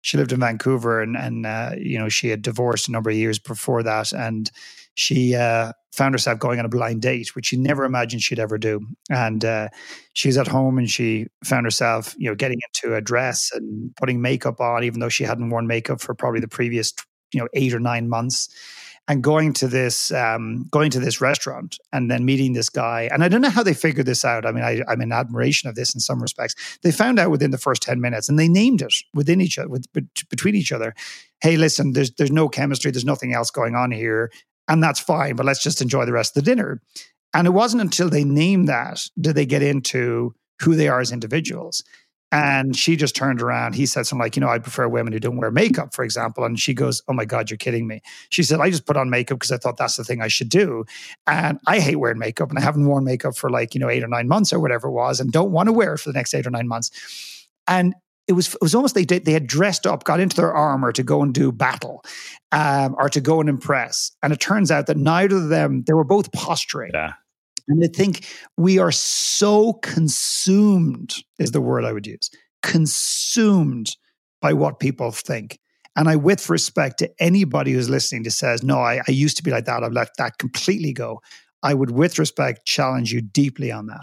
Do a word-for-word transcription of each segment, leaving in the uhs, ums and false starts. She lived in Vancouver and, and uh, you know, she had divorced a number of years before that. And she uh, found herself going on a blind date, which she never imagined she'd ever do. And uh, she was at home and she found herself, you know, getting into a dress and putting makeup on, even though she hadn't worn makeup for probably the previous, you know, eight or nine months. And going to this, um, going to this restaurant, and then meeting this guy, and I don't know how they figured this out. I mean, I, I'm in admiration of this in some respects. They found out within the first ten minutes, and they named it within each other, with, between each other. Hey, listen, there's there's no chemistry, there's nothing else going on here, and that's fine. But let's just enjoy the rest of the dinner. And it wasn't until they named that did they get into who they are as individuals. And she just turned around. He said something like, you know, I prefer women who don't wear makeup, for example. And she goes, oh my God, you're kidding me. She said, I just put on makeup because I thought that's the thing I should do. And I hate wearing makeup and I haven't worn makeup for like, you know, eight or nine months or whatever it was, and don't want to wear it for the next eight or nine months. And it was it was almost they did, they had dressed up, got into their armor to go and do battle um, or to go and impress. And it turns out that neither of them, they were both posturing. Yeah. And I think we are so consumed, is the word I would use, consumed by what people think. And I, with respect to anybody who's listening, who says, no, I, I used to be like that, I've let that completely go, I would, with respect, challenge you deeply on that.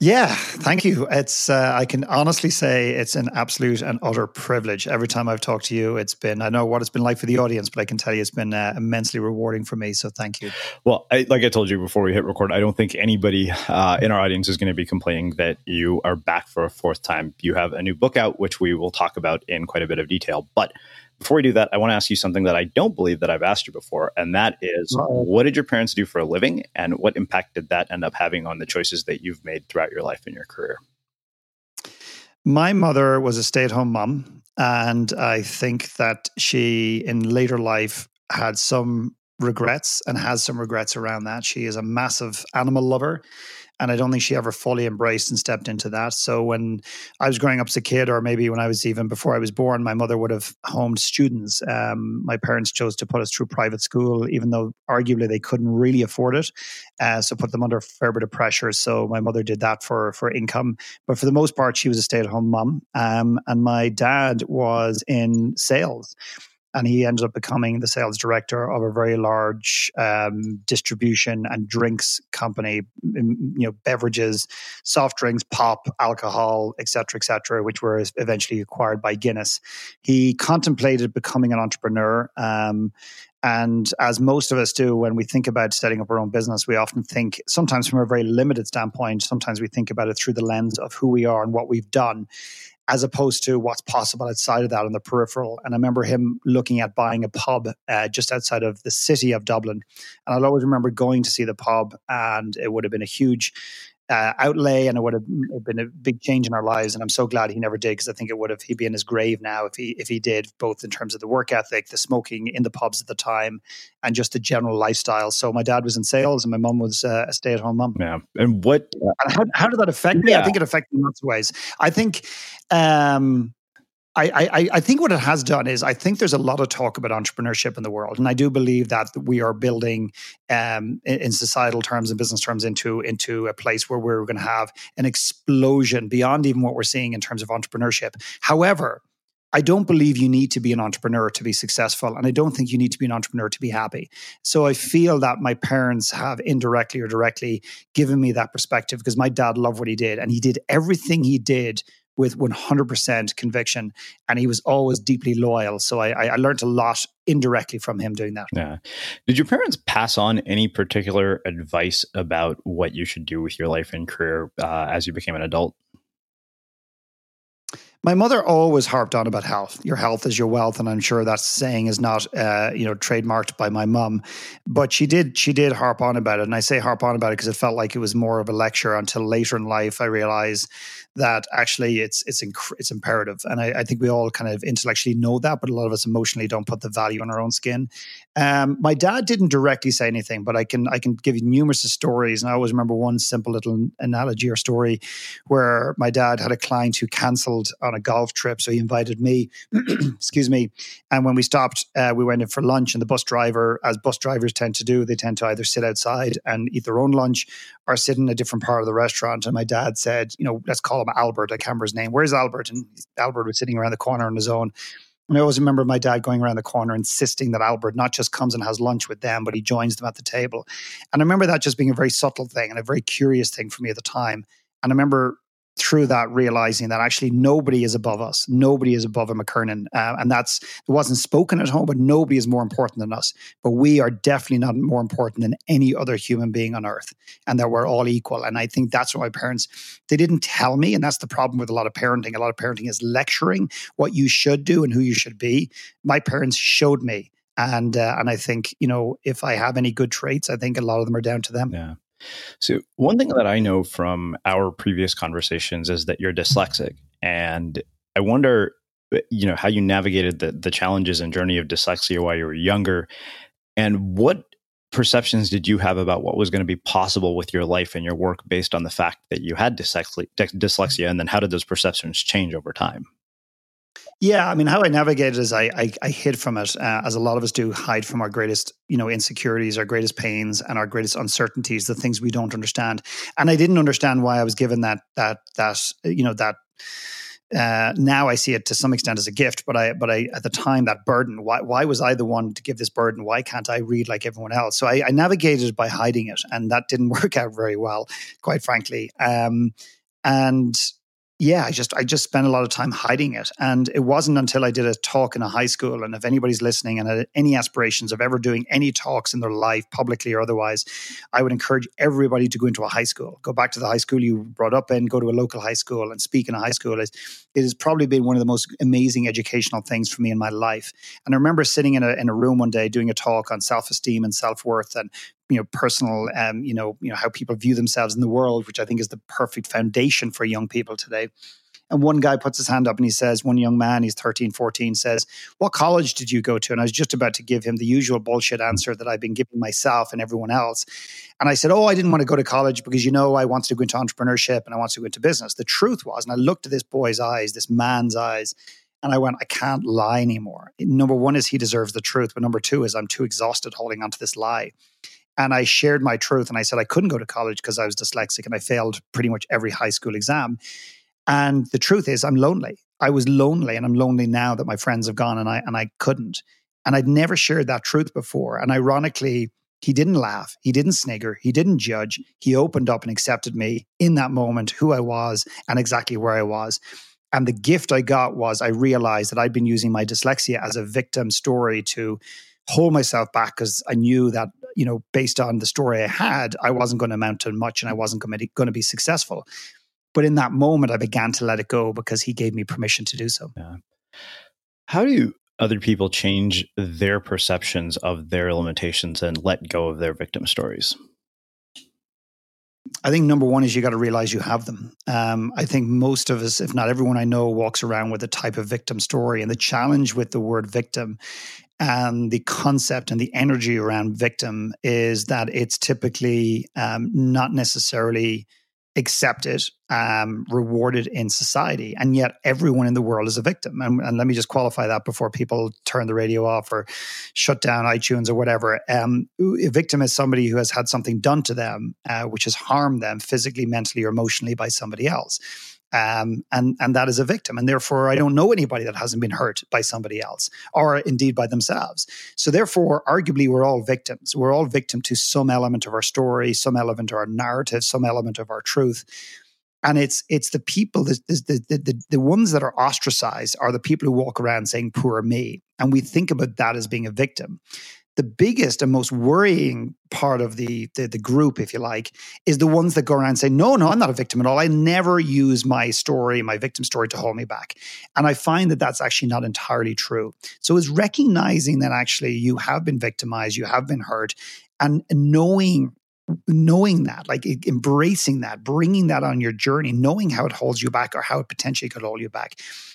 Yeah, thank you. It's uh, I can honestly say it's an absolute and utter privilege. Every time I've talked to you, it's been, I know what it's been like for the audience, but I can tell you it's been uh, immensely rewarding for me. So thank you. Well, I, like I told you before we hit record, I don't think anybody uh, in our audience is going to be complaining that you are back for a fourth time. You have a new book out, which we will talk about in quite a bit of detail. But before we do that, I want to ask you something that I don't believe that I've asked you before. And that is, wow. What did your parents do for a living? And what impact did that end up having on the choices that you've made throughout your life and your career? My mother was a stay-at-home mom. And I think that she, in later life, had some regrets and has some regrets around that. She is a massive animal lover. And I don't think she ever fully embraced and stepped into that. So when I was growing up as a kid, or maybe when I was even before I was born, my mother would have homed students. Um, my parents chose to put us through private school, even though arguably they couldn't really afford it. Uh, so put them under a fair bit of pressure. So my mother did that for, for income. But for the most part, she was a stay-at-home mom. Um, and my dad was in sales. And he ended up becoming the sales director of a very large um, distribution and drinks company, you know, beverages, soft drinks, pop, alcohol, et cetera, et cetera, which were eventually acquired by Guinness. He contemplated becoming an entrepreneur. Um, And as most of us do, when we think about setting up our own business, we often think, sometimes from a very limited standpoint, sometimes we think about it through the lens of who we are and what we've done, as opposed to what's possible outside of that on the peripheral. And I remember him looking at buying a pub uh, just outside of the city of Dublin. And I'll always remember going to see the pub, and it would have been a huge Uh, outlay, and it would have been a big change in our lives. And I'm so glad he never did, because I think it would have, he'd be in his grave now if he if he did, both in terms of the work ethic, the smoking in the pubs at the time, and just the general lifestyle. So my dad was in sales and my mom was uh, a stay-at-home mom. Yeah. And what and how, how did that affect me? Yeah. I think it affected me in lots of ways. I think um I, I, I think what it has done is, I think there's a lot of talk about entrepreneurship in the world. And I do believe that we are building um, in societal terms and business terms into, into a place where we're going to have an explosion beyond even what we're seeing in terms of entrepreneurship. However, I don't believe you need to be an entrepreneur to be successful. And I don't think you need to be an entrepreneur to be happy. So I feel that my parents have indirectly or directly given me that perspective, because my dad loved what he did. And he did everything he did with one hundred percent conviction, and he was always deeply loyal. So I, I learned a lot indirectly from him doing that. Yeah. Did your parents pass on any particular advice about what you should do with your life and career uh, as you became an adult? My mother always harped on about health. Your health is your wealth, and I'm sure that saying is not, uh, you know, trademarked by my mum, but she did she did harp on about it. And I say harp on about it because it felt like it was more of a lecture, until later in life I realized that actually it's it's inc- it's imperative. And I, I think we all kind of intellectually know that, but a lot of us emotionally don't put the value on our own skin. Um, my dad didn't directly say anything, but I can I can give you numerous stories, and I always remember one simple little analogy or story where my dad had a client who cancelled on on a golf trip, so he invited me. Excuse me. And when we stopped, uh, we went in for lunch, and the bus driver, as bus drivers tend to do, they tend to either sit outside and eat their own lunch or sit in a different part of the restaurant. And my dad said, you know, let's call him Albert. I can't remember his name. Where's Albert? And Albert was sitting around the corner on his own. And I always remember my dad going around the corner insisting that Albert not just comes and has lunch with them, but he joins them at the table. And I remember that just being a very subtle thing and a very curious thing for me at the time. And I remember through that realizing that actually nobody is above us. Nobody is above a McKernan. Uh, and that's, it wasn't spoken at home, but nobody is more important than us. But we are definitely not more important than any other human being on earth, and that we're all equal. And I think that's what my parents, they didn't tell me. And that's the problem with a lot of parenting. A lot of parenting is lecturing what you should do and who you should be. My parents showed me. And, uh, and I think, you know, if I have any good traits, I think a lot of them are down to them. Yeah. So one thing that I know from our previous conversations is that you're dyslexic. And I wonder, you know, how you navigated the, the challenges and journey of dyslexia while you were younger. And what perceptions did you have about what was going to be possible with your life and your work based on the fact that you had dyslexia? dyslexia and then how did those perceptions change over time? Yeah, I mean, how I navigated is I I, I hid from it, uh, as a lot of us do, hide from our greatest, you know, insecurities, our greatest pains, and our greatest uncertainties, the things we don't understand. And I didn't understand why I was given that that that you know that. Uh, now I see it to some extent as a gift, but I, but I, at the time, that burden, why, why was I the one to give this burden? Why can't I read like everyone else? So I, I navigated by hiding it, and that didn't work out very well, quite frankly. Um, and. Yeah, I just I just spent a lot of time hiding it. And it wasn't until I did a talk in a high school, and if anybody's listening and had any aspirations of ever doing any talks in their life, publicly or otherwise, I would encourage everybody to go into a high school. Go back to the high school you brought up in, go to a local high school and speak in a high school. It has probably been one of the most amazing educational things for me in my life. And I remember sitting in a, in a room one day doing a talk on self-esteem and self-worth and you know, personal, um, you know, you know, how people view themselves in the world, which I think is the perfect foundation for young people today. And one guy puts his hand up and he says, one young man, he's thirteen, fourteen, says, what college did you go to? And I was just about to give him the usual bullshit answer that I've been giving myself and everyone else. And I said, oh, I didn't want to go to college because, you know, I wanted to go into entrepreneurship and I wanted to go into business. The truth was, and I looked at this boy's eyes, this man's eyes, and I went, I can't lie anymore. Number one is he deserves the truth. But number two is I'm too exhausted holding onto this lie. And I shared my truth and I said I couldn't go to college because I was dyslexic and I failed pretty much every high school exam. And the truth is I'm lonely. I was lonely and I'm lonely now that my friends have gone and I and I couldn't. And I'd never shared that truth before. And ironically, he didn't laugh. He didn't snigger. He didn't judge. He opened up and accepted me in that moment, who I was and exactly where I was. And the gift I got was I realized that I'd been using my dyslexia as a victim story to hold myself back because I knew that, you know, based on the story I had, I wasn't going to amount to much and I wasn't going to be successful. But in that moment, I began to let it go because he gave me permission to do so. Yeah. How do other people change their perceptions of their limitations and let go of their victim stories? I think number one is you got to realize you have them. Um, I think most of us, if not everyone I know, walks around with a type of victim story. And the challenge with the word victim and the concept and the energy around victim is that it's typically um, not necessarily accepted, um, rewarded in society. And yet everyone in the world is a victim. And, and let me just qualify that before people turn the radio off or shut down iTunes or whatever. Um, a victim is somebody who has had something done to them, uh, which has harmed them physically, mentally, or emotionally by somebody else. Um, and, and that is a victim. And therefore, I don't know anybody that hasn't been hurt by somebody else or indeed by themselves. So therefore, arguably, we're all victims. We're all victim to some element of our story, some element of our narrative, some element of our truth. And it's it's the people, the, the, the, the ones that are ostracized are the people who walk around saying, poor me. And we think about that as being a victim. The biggest and most worrying part of the, the the group, if you like, is the ones that go around and say, no, no, I'm not a victim at all. I never use my story, my victim story to hold me back. And I find that that's actually not entirely true. So it's recognizing that actually you have been victimized, you have been hurt, and knowing knowing that, like embracing that, bringing that on your journey, knowing how it holds you back or how it potentially could hold you back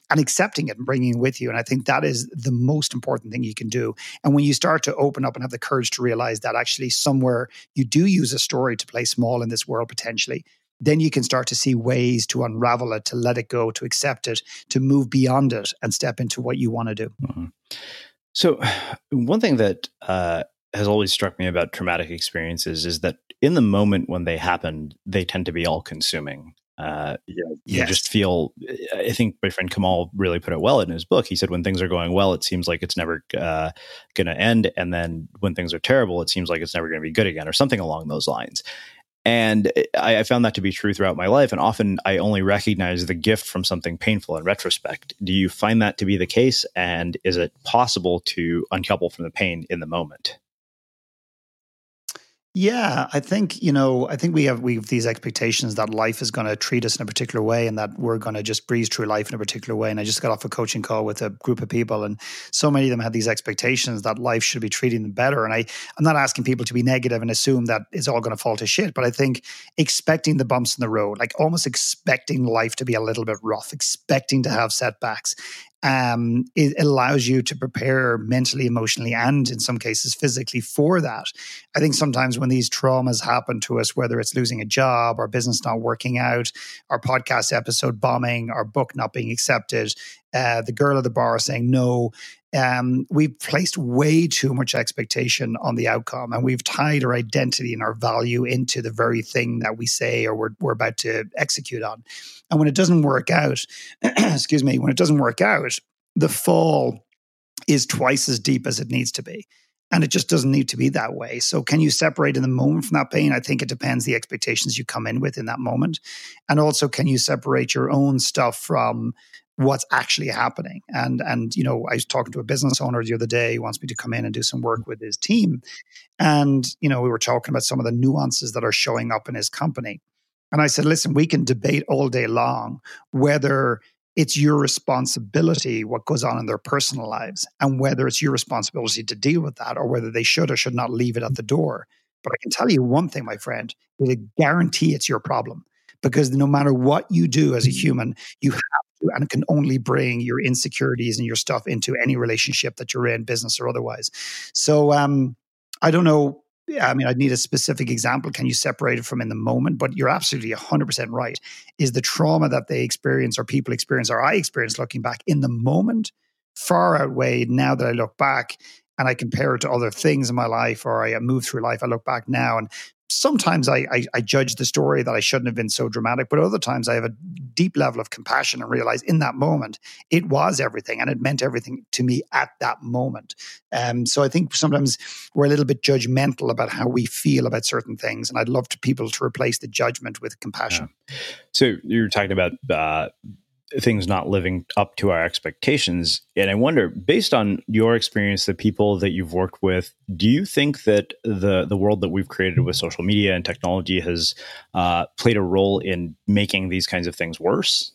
and accepting it and bringing it with you. And I think that is the most important thing you can do. And when you start to open up and have the courage to realize that actually somewhere you do use a story to play small in this world potentially, then you can start to see ways to unravel it, to let it go, to accept it, to move beyond it and step into what you want to do. Mm-hmm. So one thing that uh, has always struck me about traumatic experiences is that in the moment when they happen, they tend to be all-consuming. Uh, you know, yes. You just feel, I think my friend Kamal really put it well in his book. He said, when things are going well, it seems like it's never uh, going to end. And then when things are terrible, it seems like it's never going to be good again, or something along those lines. And I, I found that to be true throughout my life. And often I only recognize the gift from something painful in retrospect. Do you find that to be the case? And is it possible to uncouple from the pain in the moment? Yeah, I think, you know, I think we have we have these expectations that life is going to treat us in a particular way and that we're going to just breeze through life in a particular way. And I just got off a coaching call with a group of people, and so many of them had these expectations that life should be treating them better. And I, I'm not asking people to be negative and assume that it's all going to fall to shit, but I think expecting the bumps in the road, like almost expecting life to be a little bit rough, expecting to have setbacks, Um, it allows you to prepare mentally, emotionally, and in some cases physically for that. I think sometimes when these traumas happen to us, whether it's losing a job, our business not working out, our podcast episode bombing, our book not being accepted, uh, the girl at the bar saying no, um, we've placed way too much expectation on the outcome, and we've tied our identity and our value into the very thing that we say or we're, we're about to execute on. And when it doesn't work out, excuse me, when it doesn't work out, the fall is twice as deep as it needs to be. And it just doesn't need to be that way. So can you separate in the moment from that pain? I think it depends the expectations you come in with in that moment. And also, can you separate your own stuff from what's actually happening? And, and you know, I was talking to a business owner the other day who wants me to come in and do some work with his team. And, you know, we were talking about some of the nuances that are showing up in his company. And I said, listen, we can debate all day long whether it's your responsibility what goes on in their personal lives and whether it's your responsibility to deal with that or whether they should or should not leave it at the door. But I can tell you one thing, my friend, is I guarantee it's your problem, because no matter what you do as a human, you have to and can only bring your insecurities and your stuff into any relationship that you're in, business or otherwise. So um, I don't know. I mean, I'd need a specific example. Can you separate it from in the moment? But you're absolutely one hundred percent right. Is the trauma that they experience or people experience or I experience looking back in the moment far outweighed now that I look back and I compare it to other things in my life, or I move through life, I look back now and sometimes I, I, I judge the story that I shouldn't have been so dramatic, but other times I have a deep level of compassion and realize in that moment, it was everything and it meant everything to me at that moment. Um, so I think sometimes we're a little bit judgmental about how we feel about certain things. And I'd love to people to replace the judgment with compassion. Yeah. So you're talking about uh, things not living up to our expectations. And I wonder, based on your experience, the people that you've worked with, do you think that the the world that we've created with social media and technology has uh, played a role in making these kinds of things worse?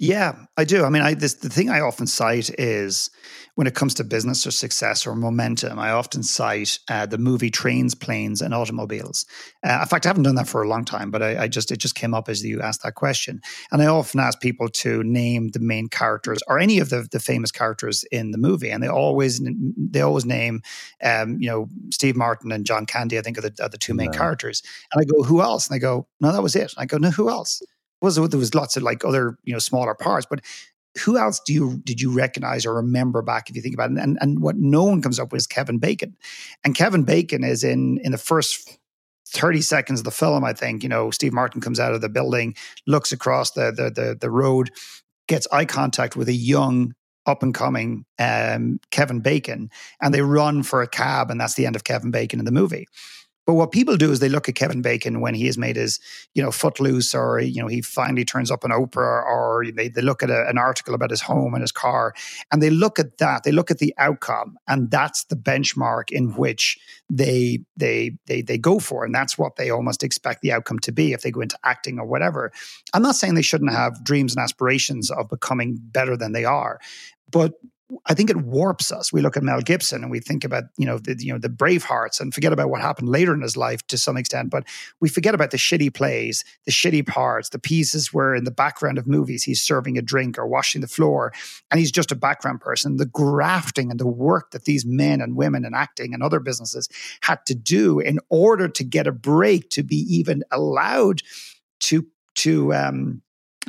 Yeah, I do. I mean, I, this, the thing I often cite is when it comes to business or success or momentum, I often cite uh, the movie Trains, Planes, and Automobiles. Uh, in fact, I haven't done that for a long time, but I, I just it just came up as you asked that question. And I often ask people to name the main characters or any of the, the famous characters in the movie, and they always they always name um, you know Steve Martin and John Candy, I think, are the, are the two main yeah. characters. And I go, who else? And they go, no, that was it. And I go, no, who else? Was there was lots of like other, you know, smaller parts, but who else do you did you recognize or remember back if you think about it? And and what no one comes up with is Kevin Bacon. And Kevin Bacon is in in the first thirty seconds of the film, I think, you know, Steve Martin comes out of the building, looks across the the the, the road, gets eye contact with a young up-and-coming um, Kevin Bacon, and they run for a cab, and that's the end of Kevin Bacon in the movie. But what people do is they look at Kevin Bacon when he has made his, you know, Footloose, or, you know, he finally turns up on Oprah, or they, they look at a, an article about his home and his car, and they look at that, they look at the outcome, and that's the benchmark in which they they they they go for. And that's what they almost expect the outcome to be if they go into acting or whatever. I'm not saying they shouldn't have dreams and aspirations of becoming better than they are, but I think it warps us. We look at Mel Gibson and we think about, you know, the, you know, the Bravehearts and forget about what happened later in his life to some extent. But we forget about the shitty plays, the shitty parts, the pieces where in the background of movies he's serving a drink or washing the floor and he's just a background person. The grafting and the work that these men and women in acting and other businesses had to do in order to get a break, to be even allowed to, to um,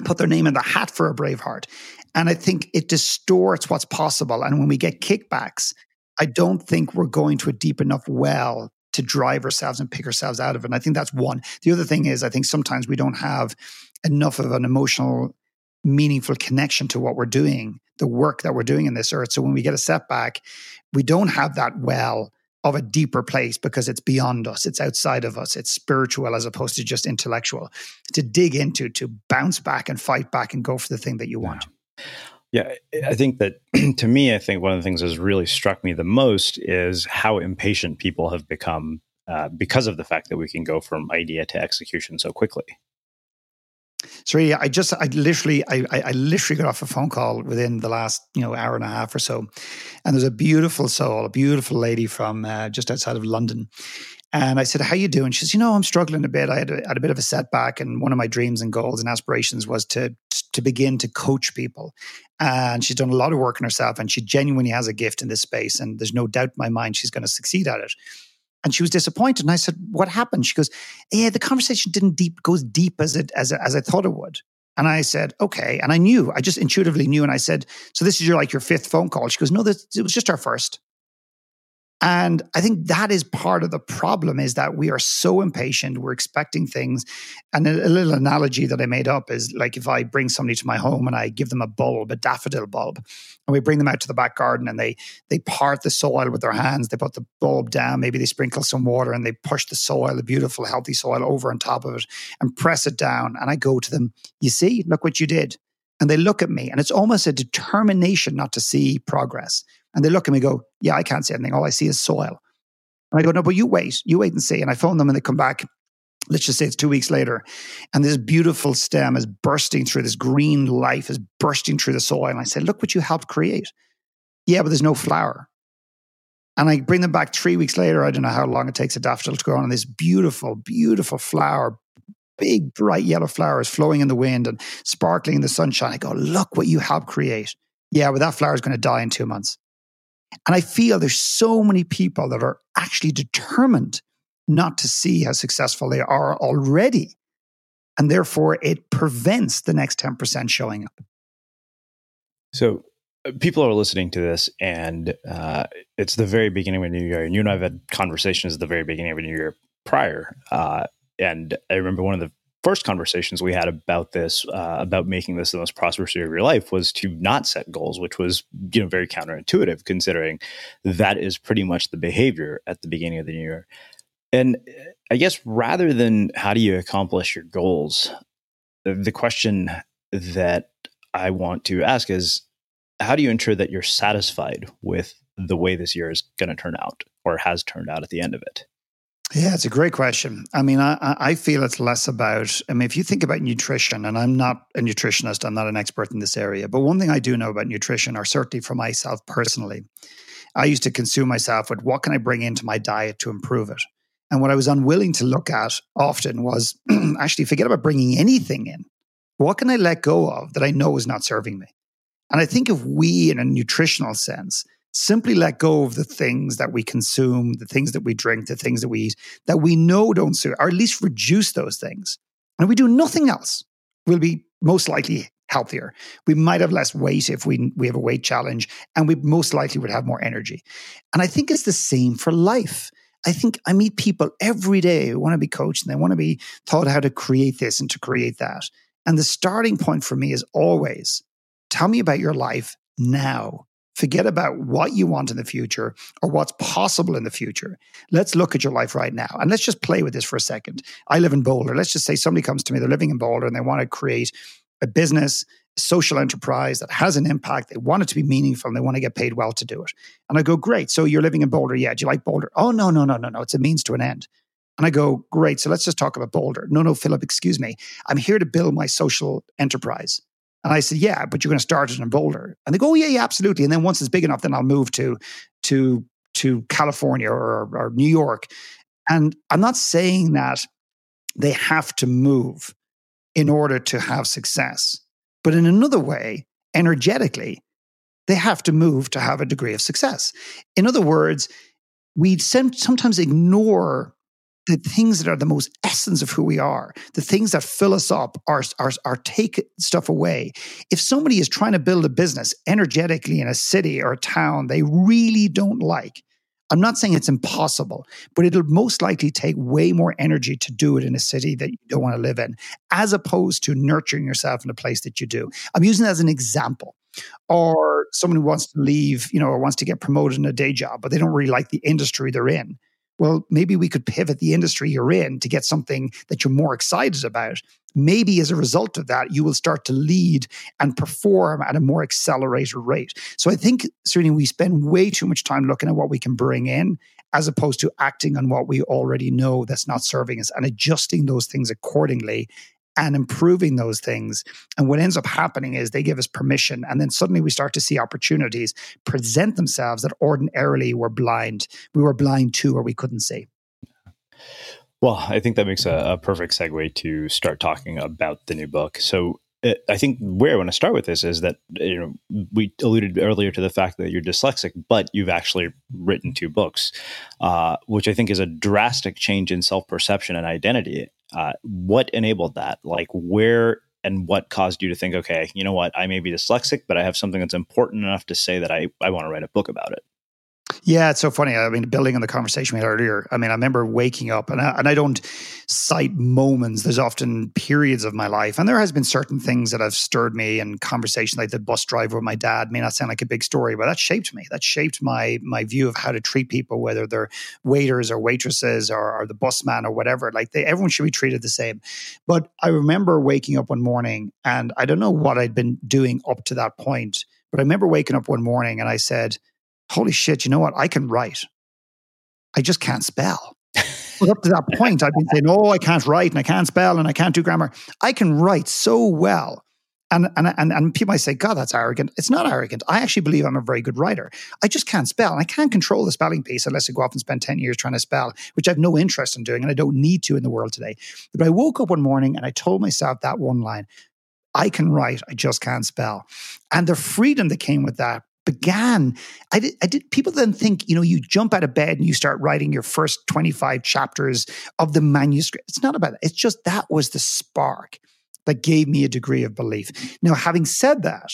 put their name in the hat for a Braveheart. And I think it distorts what's possible. And when we get kickbacks, I don't think we're going to a deep enough well to drive ourselves and pick ourselves out of it. And I think that's one. The other thing is, I think sometimes we don't have enough of an emotional, meaningful connection to what we're doing, the work that we're doing in this earth. So when we get a setback, we don't have that well of a deeper place because it's beyond us, it's outside of us, it's spiritual as opposed to just intellectual, to dig into, to bounce back and fight back and go for the thing that you want. Yeah, yeah I think that to me, I think one of the things that's really struck me the most is how impatient people have become uh, because of the fact that we can go from idea to execution so quickly. So yeah, I just, I literally, I, I literally got off a phone call within the last, you know, hour and a half or so. And there's a beautiful soul, a beautiful lady from uh, just outside of London. And I said, how you doing? She says, you know, I'm struggling a bit. I had a, had a bit of a setback. And one of my dreams and goals and aspirations was to, to begin to coach people. And she's done a lot of work on herself and she genuinely has a gift in this space. And there's no doubt in my mind, she's going to succeed at it. And she was disappointed. And I said, what happened? She goes, yeah, the conversation didn't deep, goes deep as it, as, as I thought it would. And I said, okay. And I knew, I just intuitively knew. And I said, so this is your, like your fifth phone call. She goes, no, this, it was just our first. And I think that is part of the problem, is that we are so impatient. We're expecting things. And a, a little analogy that I made up is like, if I bring somebody to my home and I give them a bulb, a daffodil bulb, and we bring them out to the back garden and they they part the soil with their hands, they put the bulb down, maybe they sprinkle some water and they push the soil, the beautiful, healthy soil over on top of it and press it down. And I go to them, you see, look what you did. And they look at me and it's almost a determination not to see progress. And they look at me and go, yeah, I can't see anything. All I see is soil. And I go, no, but you wait. You wait and see. And I phone them and they come back. Let's just say it's two weeks later. And this beautiful stem is bursting through. This green life is bursting through the soil. And I say, look what you helped create. Yeah, but there's no flower. And I bring them back three weeks later. I don't know how long it takes a daffodil to go on. And this beautiful, beautiful flower, big, bright yellow flower is flowing in the wind and sparkling in the sunshine. I go, look what you helped create. Yeah, but that flower is going to die in two months. And I feel there's so many people that are actually determined not to see how successful they are already. And therefore, it prevents the next ten percent showing up. So uh, people are listening to this, and uh, it's the very beginning of the new year. And you and I have had conversations at the very beginning of the new year prior. Uh, and I remember one of the first conversations we had about this, uh, about making this the most prosperous year of your life, was to not set goals, which was, you know, very counterintuitive, considering that is pretty much the behavior at the beginning of the year. And I guess rather than how do you accomplish your goals, the question that I want to ask is, how do you ensure that you're satisfied with the way this year is going to turn out, or has turned out at the end of it? Yeah, it's a great question. I mean, I, I feel it's less about, I mean, if you think about nutrition, and I'm not a nutritionist, I'm not an expert in this area, but one thing I do know about nutrition, or certainly for myself personally, I used to consume myself with what can I bring into my diet to improve it? And what I was unwilling to look at often was actually forget about bringing anything in. What can I let go of that I know is not serving me? And I think if we, in a nutritional sense, simply let go of the things that we consume, the things that we drink, the things that we eat, that we know don't suit, or at least reduce those things, and we do nothing else, we'll be most likely healthier. We might have less weight if we we have a weight challenge, and we most likely would have more energy. And I think it's the same for life. I think I meet people every day who want to be coached and they want to be taught how to create this and to create that. And the starting point for me is always, tell me about your life now. Forget about what you want in the future or what's possible in the future. Let's look at your life right now. And let's just play with this for a second. I live in Boulder. Let's just say somebody comes to me, they're living in Boulder and they want to create a business, a social enterprise that has an impact. They want it to be meaningful and they want to get paid well to do it. And I go, great. So you're living in Boulder. Yeah. Do you like Boulder? Oh, no, no, no, no, no. It's a means to an end. And I go, great. So let's just talk about Boulder. No, no, Philip, excuse me. I'm here to build my social enterprise. And I said, yeah, but you're going to start it in Boulder. And they go, oh, yeah, yeah, absolutely. And then once it's big enough, then I'll move to to to California or, or New York. And I'm not saying that they have to move in order to have success. But in another way, energetically, they have to move to have a degree of success. In other words, we sometimes ignore the things that are the most essence of who we are, the things that fill us up, are, are, are take stuff away. If somebody is trying to build a business energetically in a city or a town they really don't like, I'm not saying it's impossible, but it'll most likely take way more energy to do it in a city that you don't want to live in, as opposed to nurturing yourself in a place that you do. I'm using that as an example. Or someone who wants to leave, you know, or wants to get promoted in a day job, but they don't really like the industry they're in. Well, maybe we could pivot the industry you're in to get something that you're more excited about. Maybe as a result of that, you will start to lead and perform at a more accelerated rate. So I think, Srini, we spend way too much time looking at what we can bring in as opposed to acting on what we already know that's not serving us and adjusting those things accordingly and improving those things. And what ends up happening is they give us permission, and then suddenly we start to see opportunities present themselves that ordinarily we're blind. We were blind to, or we couldn't see. Well, I think that makes a, a perfect segue to start talking about the new book. So uh, I think where I want to start with this is that, you know, we alluded earlier to the fact that you're dyslexic, but you've actually written two books, uh, which I think is a drastic change in self-perception and identity. Uh, what enabled that? Like, where and what caused you to think, okay, you know what, I may be dyslexic, but I have something that's important enough to say that I, I want to write a book about it. Yeah, it's so funny. I mean, building on the conversation we had earlier, I mean, I remember waking up, and I, and I don't cite moments. There's often periods of my life, and there has been certain things that have stirred me, and conversations like the bus driver with my dad may not sound like a big story, but that shaped me. That shaped my my view of how to treat people, whether they're waiters or waitresses or, or the busman or whatever. Like, they, everyone should be treated the same. But I remember waking up one morning, and I don't know what I'd been doing up to that point, but I remember waking up one morning, and I said, holy shit, you know what? I can write. I just can't spell. But up to that point, I've been saying, oh, I can't write and I can't spell and I can't do grammar. I can write so well. And, and, and, and people might say, God, that's arrogant. It's not arrogant. I actually believe I'm a very good writer. I just can't spell. And I can't control the spelling piece unless I go off and spend ten years trying to spell, which I have no interest in doing and I don't need to in the world today. But I woke up one morning and I told myself that one line, I can write, I just can't spell. And the freedom that came with that began, I did, I did, people then think, you know, you jump out of bed and you start writing your first twenty-five chapters of the manuscript. It's not about that. It's just that was the spark that gave me a degree of belief. Now, having said that,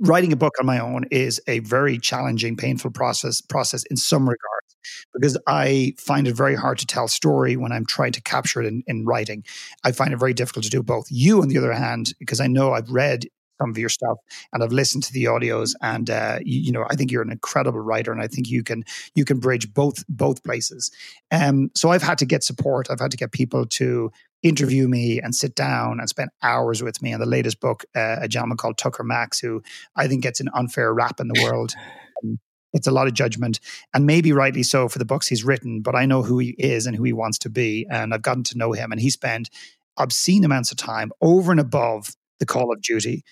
writing a book on my own is a very challenging, painful process, process in some regards, because I find it very hard to tell story when I'm trying to capture it in, in writing. I find it very difficult to do both. You, on the other hand, because I know I've read some of your stuff, and I've listened to the audios, and uh, you, you know, I think you're an incredible writer, and I think you can you can bridge both both places. Um, so I've had to get support. I've had to get people to interview me and sit down and spend hours with me. And the latest book, uh, a gentleman called Tucker Max, who I think gets an unfair rap in the world. Um, It's a lot of judgment, and maybe rightly so for the books he's written. But I know who he is and who he wants to be, and I've gotten to know him. And he spent obscene amounts of time over and above the call of duty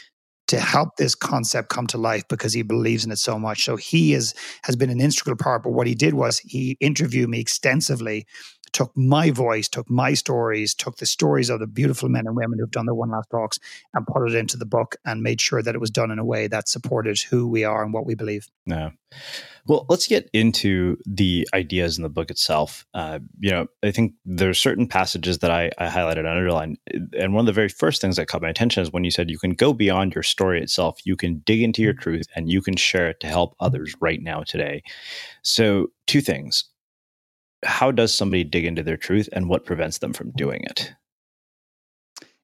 to help this concept come to life because he believes in it so much. So he is has been an integral part, but what he did was he interviewed me extensively, took my voice, took my stories, took the stories of the beautiful men and women who've done their One Last Talks and put it into the book and made sure that it was done in a way that supported who we are and what we believe. Yeah. Well, let's get into the ideas in the book itself. Uh, you know, I think there are certain passages that I, I highlighted and underlined. And one of the very first things that caught my attention is when you said you can go beyond your story itself, you can dig into your truth, and you can share it to help others right now today. So two things. How does somebody dig into their truth, and what prevents them from doing it?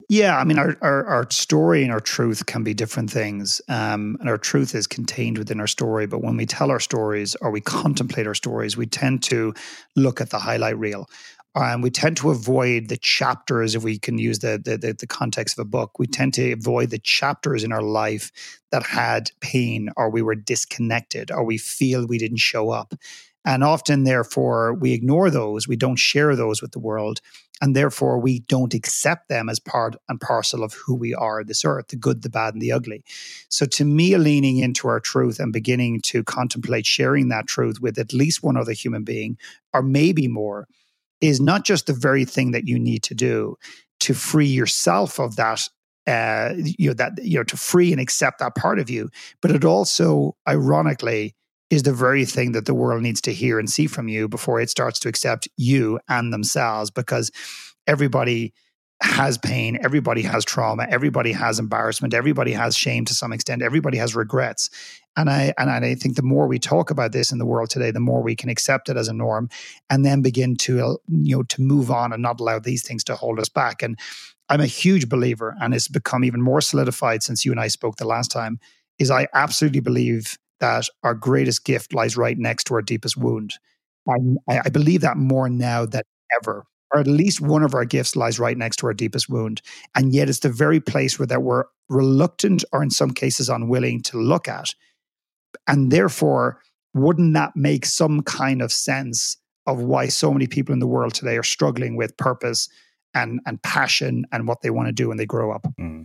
Yeah, I mean, our our, our story and our truth can be different things. Um, and our truth is contained within our story. But when we tell our stories or we contemplate our stories, we tend to look at the highlight reel. And um, we tend to avoid the chapters, if we can use the, the, the, the context of a book. We tend to avoid the chapters in our life that had pain, or we were disconnected, or we feel we didn't show up. And often, therefore, we ignore those, we don't share those with the world, And therefore, we don't accept them as part and parcel of who we are on this earth, the good, the bad, and the ugly. So to me, leaning into our truth and beginning to contemplate sharing that truth with at least one other human being, or maybe more, is not just the very thing that you need to do to free yourself of that, uh, you know, that, you know, to free and accept that part of you. But it also, ironically, is the very thing that the world needs to hear and see from you before it starts to accept you and themselves, because everybody has pain, everybody has trauma, everybody has embarrassment, everybody has shame to some extent, everybody has regrets. And I and I think the more we talk about this in the world today, the more we can accept it as a norm and then begin to, you know, to move on and not allow these things to hold us back. And I'm a huge believer, and it's become even more solidified since you and I spoke the last time, is I absolutely believe that our greatest gift lies right next to our deepest wound. I, I believe that more now than ever, or at least one of our gifts lies right next to our deepest wound. And yet it's the very place where that we're reluctant or in some cases unwilling to look at. And therefore, wouldn't that make some kind of sense of why so many people in the world today are struggling with purpose and, and passion and what they want to do when they grow up? Mm.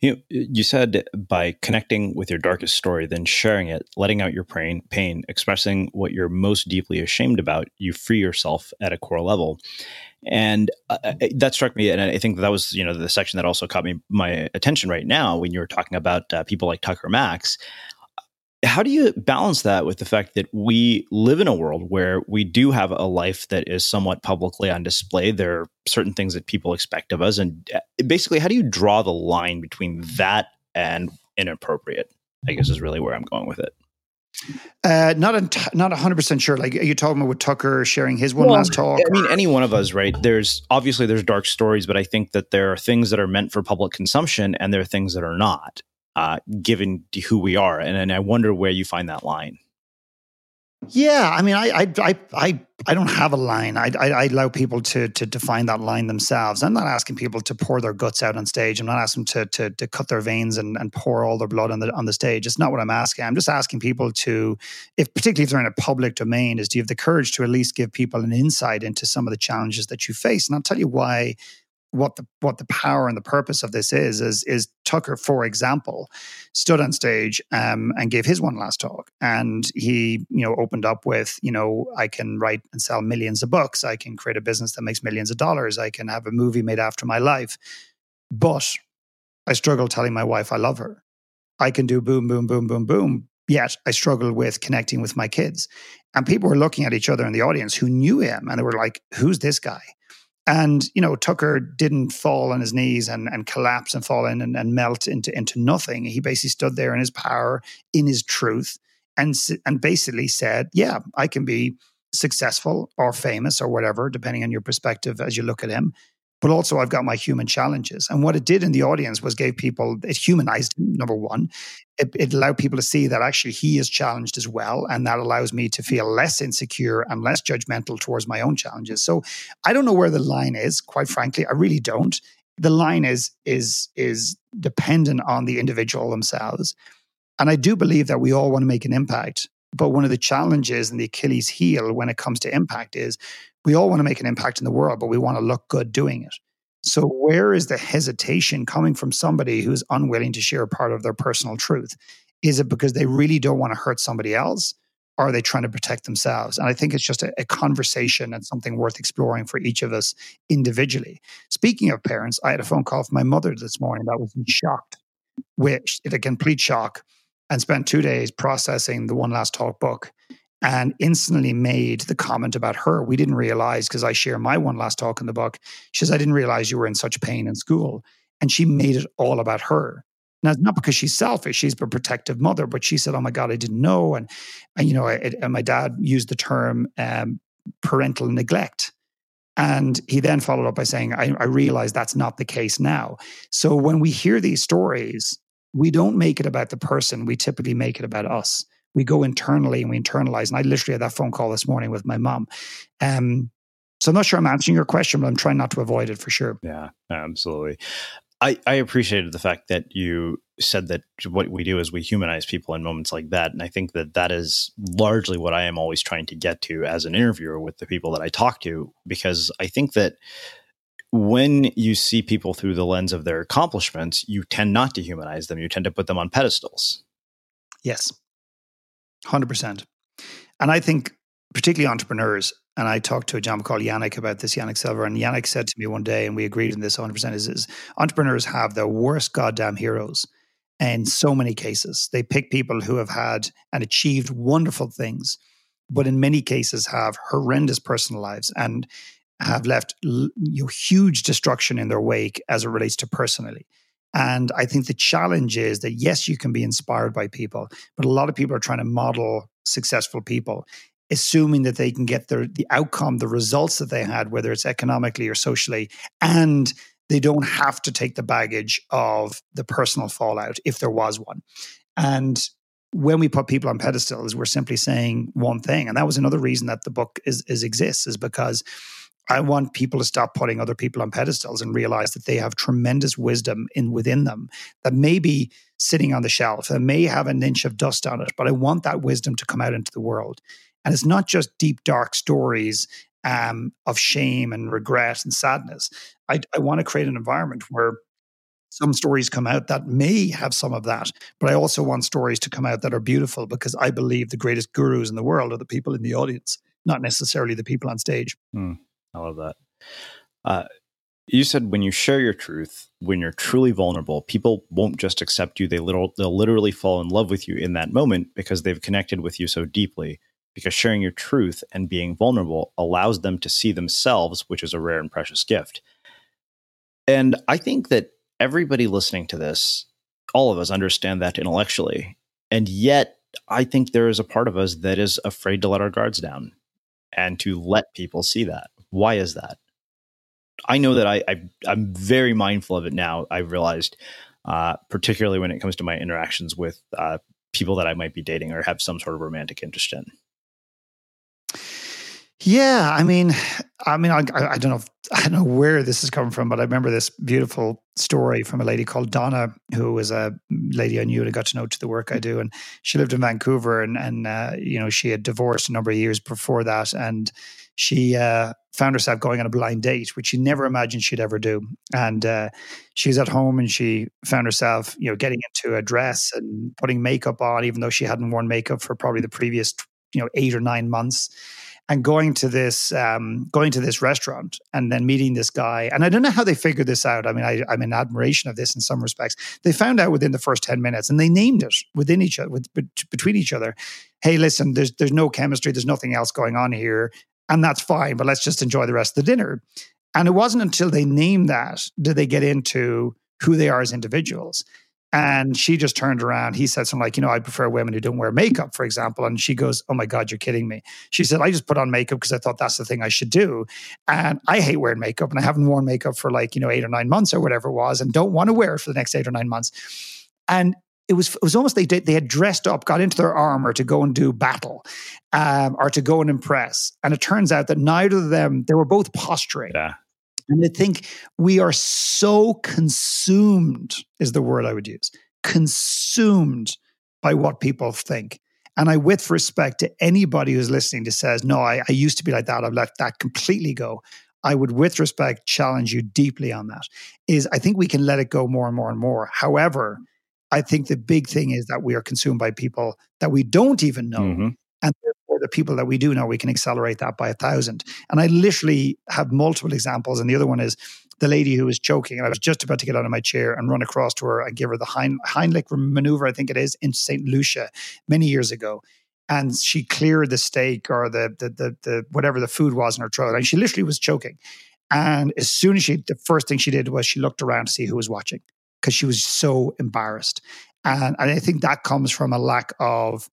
You you said by connecting with your darkest story, then sharing it, letting out your pain, pain, expressing what you're most deeply ashamed about, you free yourself at a core level. And uh, that struck me. And I think that was, you know, the section that also caught me my attention right now when you were talking about uh, people like Tucker Max. How do you balance that with the fact that we live in a world where we do have a life that is somewhat publicly on display? There are certain things that people expect of us. And basically, how do you draw the line between that and inappropriate, I guess, is really where I'm going with it. Uh, not ent- not one hundred percent sure. Like, are you talking about with Tucker sharing his one well, last talk? I mean, any one of us, right? There's obviously there's dark stories, but I think that there are things that are meant for public consumption and there are things that are not. Uh, given who we are. And, and I wonder where you find that line. Yeah. I mean, I, I, I, I, I don't have a line. I, I, I allow people to, to define that line themselves. I'm not asking people to pour their guts out on stage. I'm not asking them to, to, to cut their veins and, and pour all their blood on the, on the stage. It's not what I'm asking. I'm just asking people to, if particularly if they're in a public domain, is do you have the courage to at least give people an insight into some of the challenges that you face? And I'll tell you why. What the what the power and the purpose of this is is is Tucker, for example, stood on stage um, and gave his one last talk, and he you know opened up with you know I can write and sell millions of books, I can create a business that makes millions of dollars, I can have a movie made after my life, but I struggle telling my wife I love her. I can do boom boom boom boom boom, yet I struggle with connecting with my kids. And people were looking at each other in the audience who knew him, and they were like, "Who's this guy?" And, you know, Tucker didn't fall on his knees and, and collapse and fall in and, and melt into, into nothing. He basically stood there in his power, in his truth, and and basically said, yeah, I can be successful or famous or whatever, depending on your perspective as you look at him. But also I've got my human challenges. And what it did in the audience was gave people, it humanized him, number one. It, it allowed people to see that actually he is challenged as well. And that allows me to feel less insecure and less judgmental towards my own challenges. So I don't know where the line is, quite frankly. I really don't. The line is is is dependent on the individual themselves. And I do believe that we all want to make an impact. But one of the challenges and the Achilles heel when it comes to impact is we all want to make an impact in the world, but we want to look good doing it. So where is the hesitation coming from somebody who's unwilling to share a part of their personal truth? Is it because they really don't want to hurt somebody else? Or are they trying to protect themselves? And I think it's just a, a conversation and something worth exploring for each of us individually. Speaking of parents, I had a phone call from my mother this morning that was shocked, which is a complete shock. And spent two days processing the One Last Talk book and instantly made the comment about her. We didn't realize, because I share my One Last Talk in the book, she says, I didn't realize you were in such pain in school. And she made it all about her. Now, it's not because she's selfish, she's a protective mother, but she said, oh my God, I didn't know. And, and you know, it, and my dad used the term um, parental neglect. And he then followed up by saying, I, I realize that's not the case now. So when we hear these stories, we don't make it about the person. We typically make it about us. We go internally and we internalize. And I literally had that phone call this morning with my mom. Um, so I'm not sure I'm answering your question, but I'm trying not to avoid it for sure. Yeah, absolutely. I, I appreciated the fact that you said that what we do is we humanize people in moments like that. And I think that that is largely what I am always trying to get to as an interviewer with the people that I talk to, because I think that when you see people through the lens of their accomplishments, you tend not to humanize them. You tend to put them on pedestals. Yes, one hundred percent. And I think particularly entrepreneurs, and I talked to a gentleman called Yanik about this, Yanik Silver, and Yanik said to me one day, and we agreed on this one hundred percent, is, is entrepreneurs have the worst goddamn heroes in so many cases. They pick people who have had and achieved wonderful things, but in many cases have horrendous personal lives and have left you know, huge destruction in their wake as it relates to personally. And I think the challenge is that, yes, you can be inspired by people, but a lot of people are trying to model successful people, assuming that they can get their, the outcome, the results that they had, whether it's economically or socially, and they don't have to take the baggage of the personal fallout, if there was one. And when we put people on pedestals, we're simply saying one thing. And that was another reason that the book is, is exists, is because I want people to stop putting other people on pedestals and realize that they have tremendous wisdom in within them that may be sitting on the shelf, that may have an inch of dust on it, but I want that wisdom to come out into the world. And it's not just deep, dark stories um, of shame and regret and sadness. I, I want to create an environment where some stories come out that may have some of that, but I also want stories to come out that are beautiful, because I believe the greatest gurus in the world are the people in the audience, not necessarily the people on stage. Mm, I love that. Uh, you said when you share your truth, when you're truly vulnerable, people won't just accept you. They literal, they'll literally fall in love with you in that moment because they've connected with you so deeply, because sharing your truth and being vulnerable allows them to see themselves, which is a rare and precious gift. And I think that everybody listening to this, all of us understand that intellectually. And yet I think there is a part of us that is afraid to let our guards down and to let people see that. Why is that? I know that I, I, I'm very mindful of it now. I've realized, uh, particularly when it comes to my interactions with uh, people that I might be dating or have some sort of romantic interest in. Yeah, I mean, I mean, I, I don't know, if, I don't know where this is coming from, but I remember this beautiful story from a lady called Donna, who was a lady I knew and I got to know to the work I do, and she lived in Vancouver, and and uh, you know, she had divorced a number of years before that, and she uh, found herself going on a blind date, which she never imagined she'd ever do, and uh, she was at home and she found herself, you know, getting into a dress and putting makeup on, even though she hadn't worn makeup for probably the previous, you know, eight or nine months. And going to this, um, going to this restaurant, and then meeting this guy, and I don't know how they figured this out. I mean, I, I'm in admiration of this in some respects. They found out within the first ten minutes, and they named it within each other, with, between each other. Hey, listen, there's there's no chemistry, there's nothing else going on here, and that's fine. But let's just enjoy the rest of the dinner. And it wasn't until they named that did they get into who they are as individuals. And she just turned around. He said something like, you know, I prefer women who don't wear makeup, for example. And she goes, oh my God, you're kidding me. She said, I just put on makeup because I thought that's the thing I should do. And I hate wearing makeup, and I haven't worn makeup for like, you know, eight or nine months or whatever it was, and don't want to wear it for the next eight or nine months. And it was it was almost they did, they had dressed up, got into their armor to go and do battle um, or to go and impress. And it turns out that neither of them, they were both posturing. Yeah. And I think we are so consumed, is the word I would use, consumed by what people think. And I, with respect to anybody who's listening to says, no, I, I used to be like that, I've let that completely go, I would, with respect, challenge you deeply on that, is I think we can let it go more and more and more. However, I think the big thing is that we are consumed by people that we don't even know. Mm-hmm. And the people that we do know, we can accelerate that by a thousand. And I literally have multiple examples. And the other one is the lady who was choking, and I was just about to get out of my chair and run across to her and give her the Heim- Heimlich maneuver, I think it is, in Saint Lucia many years ago. And she cleared the steak or the the the, the whatever the food was in her throat. And she literally was choking. And as soon as she, the first thing she did was she looked around to see who was watching, because she was so embarrassed. And, and I think that comes from a lack of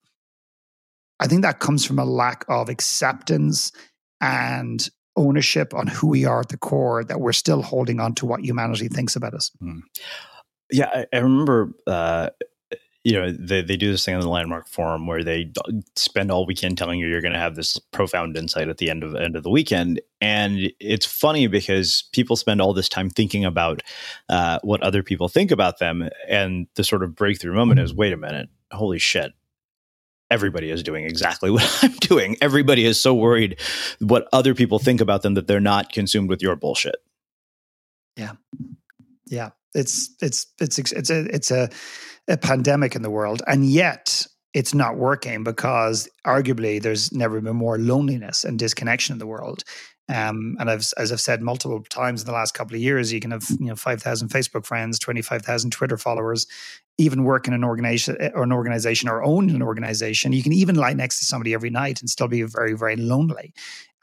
I think that comes from a lack of acceptance and ownership on who we are at the core, that we're still holding on to what humanity thinks about us. Mm. Yeah, I, I remember, uh, you know, they, they do this thing on the Landmark Forum where they spend all weekend telling you you're going to have this profound insight at the end of end of the weekend. And it's funny because people spend all this time thinking about uh, what other people think about them. And the sort of breakthrough moment is, wait a minute, holy shit. Everybody is doing exactly what I'm doing. Everybody is so worried what other people think about them that they're not consumed with your bullshit. Yeah. Yeah. It's, it's, it's, it's a, it's a, a pandemic in the world. And yet it's not working, because arguably there's never been more loneliness and disconnection in the world. Um, and I've, as I've said multiple times in the last couple of years, you can have, you know, five thousand Facebook friends, twenty-five thousand Twitter followers, even work in an organization or an organization or own an organization. You can even lie next to somebody every night and still be very, very lonely.